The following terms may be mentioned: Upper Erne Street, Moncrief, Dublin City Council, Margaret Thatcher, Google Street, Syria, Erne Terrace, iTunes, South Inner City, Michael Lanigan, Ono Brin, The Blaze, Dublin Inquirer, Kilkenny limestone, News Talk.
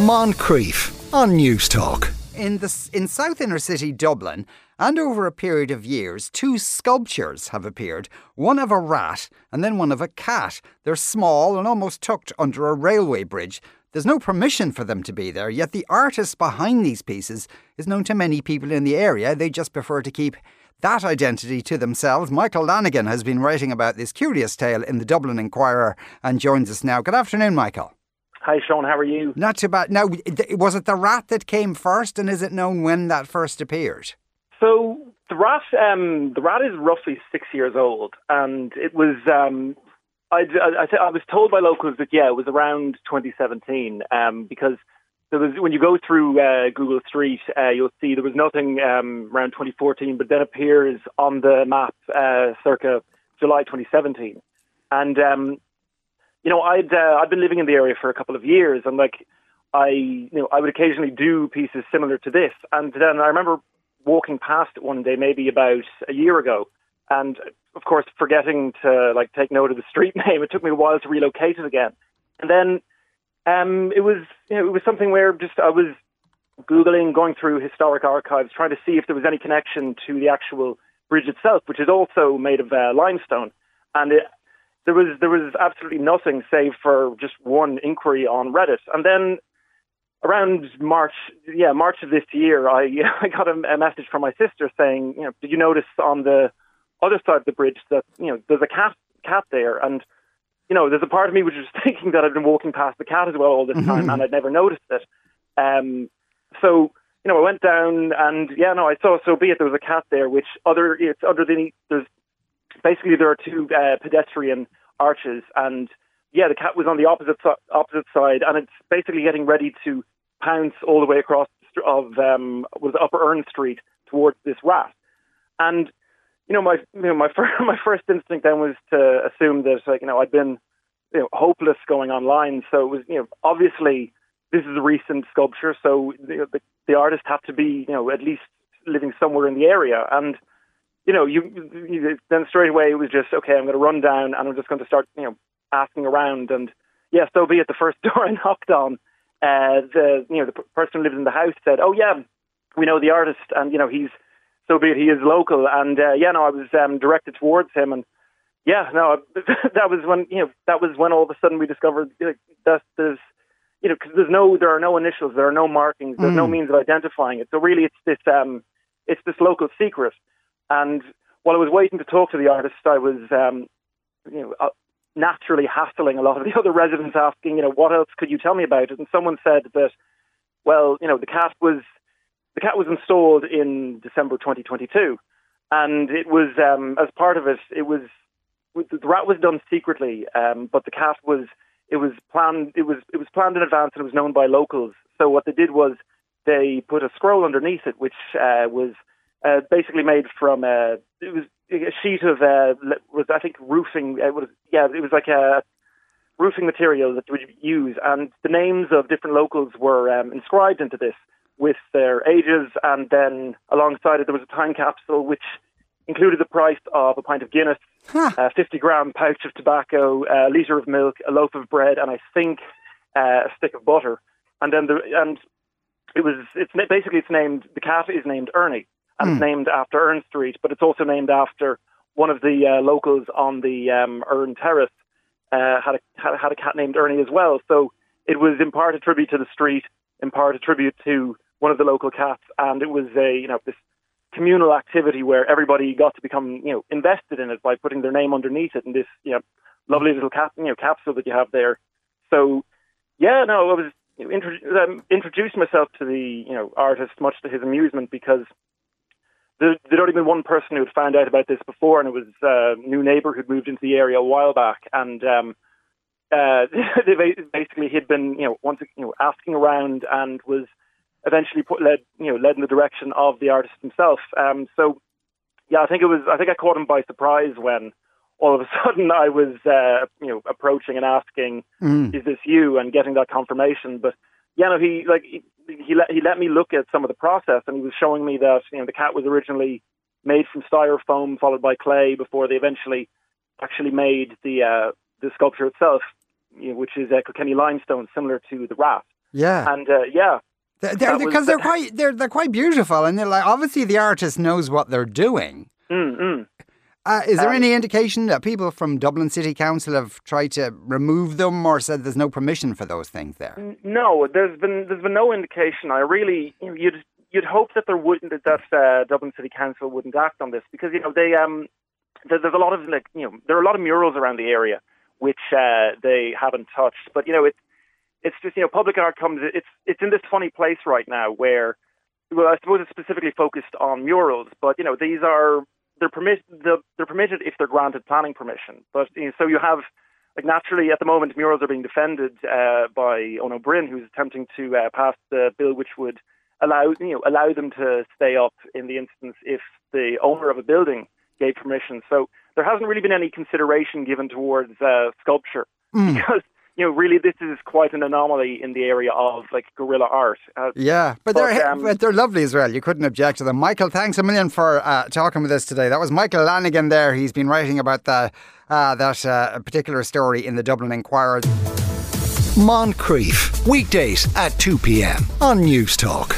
Moncrief on News Talk. In South Inner City Dublin, and over a period of years, two sculptures have appeared, one of a rat and then one of a cat. They're small and almost tucked under a railway bridge. There's no permission for them to be there, yet the artist behind these pieces is known to many people in the area. They just prefer to keep that identity to themselves. Michael Lanigan has been writing about this curious tale in the Dublin Inquirer and joins us now. Good afternoon, Michael. Hi, Sean. How are you? Not too bad. Now, was it the rat that came first, and is it known when that first appeared? So the rat is roughly 6 years old, and it was. I was told by locals that it was around 2017 because there was, when you go through Google Street, you'll see there was nothing around 2014, but then appears on the map circa July 2017, and I'd been living in the area for a couple of years, and I would occasionally do pieces similar to this, and then I remember walking past it one day, maybe about a year ago, and of course forgetting to take note of the street name. It took me a while to relocate it again, and then it was something where just I was Googling, going through historic archives, trying to see if there was any connection to the actual bridge itself, which is also made of limestone, and there was absolutely nothing save for just one inquiry on Reddit, and then. Around March of this year, I got a message from my sister saying, did you notice on the other side of the bridge that, there's a cat there? And, there's a part of me which was thinking that I'd been walking past the cat as well all this time, and I'd never noticed it. I went down and, I saw, so be it, there was a cat there, which there are two pedestrian arches, and the cat was on the opposite side, and it's basically getting ready to pounce all the way across Upper Erne Street towards this rat. And my first instinct then was to assume that I'd been hopeless going online. So it was obviously this is a recent sculpture, so the artist had to be at least living somewhere in the area. And you then straight away it was just okay. I'm going to run down and I'm just going to start asking around, and so be it. The first door I knocked on, the person who lives in the house said, "Oh yeah, we know the artist, and he is local." And I was directed towards him, and that was when all of a sudden we discovered that there's because there are no initials, there are no markings, there's no means of identifying it. So really, it's this local secret. And while I was waiting to talk to the artist, I was naturally hassling a lot of the other residents, asking, what else could you tell me about it? And someone said that, well, the cat was installed in December 2022, and it was as part of it. It was the rat was done secretly, but the cat was planned. It was planned in advance, and it was known by locals. So what they did was they put a scroll underneath it, which was basically made from it was. A sheet of roofing. It was like a roofing material that we use, and the names of different locals were inscribed into this with their ages, and then alongside it there was a time capsule which included the price of a pint of Guinness, a 50-gram pouch of tobacco, a liter of milk, a loaf of bread, and I think a stick of butter. And then it's named. The cat is named Ernie. And it's named after Erne Street, but it's also named after one of the locals on the Erne Terrace had a cat named Ernie as well. So it was in part a tribute to the street, in part a tribute to one of the local cats, and it was this communal activity where everybody got to become invested in it by putting their name underneath it in this lovely little cat capsule that you have there. So I was introduced myself to the artist, much to his amusement, because. There'd only been one person who had found out about this before, and it was a new neighbour who'd moved into the area a while back. And basically he'd been, asking around, and was eventually led in the direction of the artist himself. I think I caught him by surprise when all of a sudden I was, approaching and asking, "Is this you?" and getting that confirmation. But he let me look at some of the process, and he was showing me that the cat was originally made from styrofoam, followed by clay, before they eventually actually made the sculpture itself, which is Kilkenny limestone, similar to the rat. Yeah. And because they're quite beautiful, and they're like, obviously the artist knows what they're doing. Is there any indication that people from Dublin City Council have tried to remove them, or said there's no permission for those things there? No, there's been no indication. I really, you'd hope that there wouldn't, that Dublin City Council wouldn't act on this, because there's a lot of there are a lot of murals around the area which they haven't touched. But it's just public art comes. It's in this funny place right now where, well, I suppose it's specifically focused on murals, but these are. They're permitted if they're granted planning permission. But so you have, naturally at the moment, murals are being defended by Ono Brin, who's attempting to pass the bill which would allow them to stay up in the instance if the owner of a building gave permission. So there hasn't really been any consideration given towards sculpture because. Really, this is quite an anomaly in the area of guerrilla art. But they're lovely as well. You couldn't object to them. Michael, thanks a million for talking with us today. That was Michael Lanigan there. He's been writing about that particular story in the Dublin Inquirer. Moncrief, weekdays at 2 p.m. on News Talk.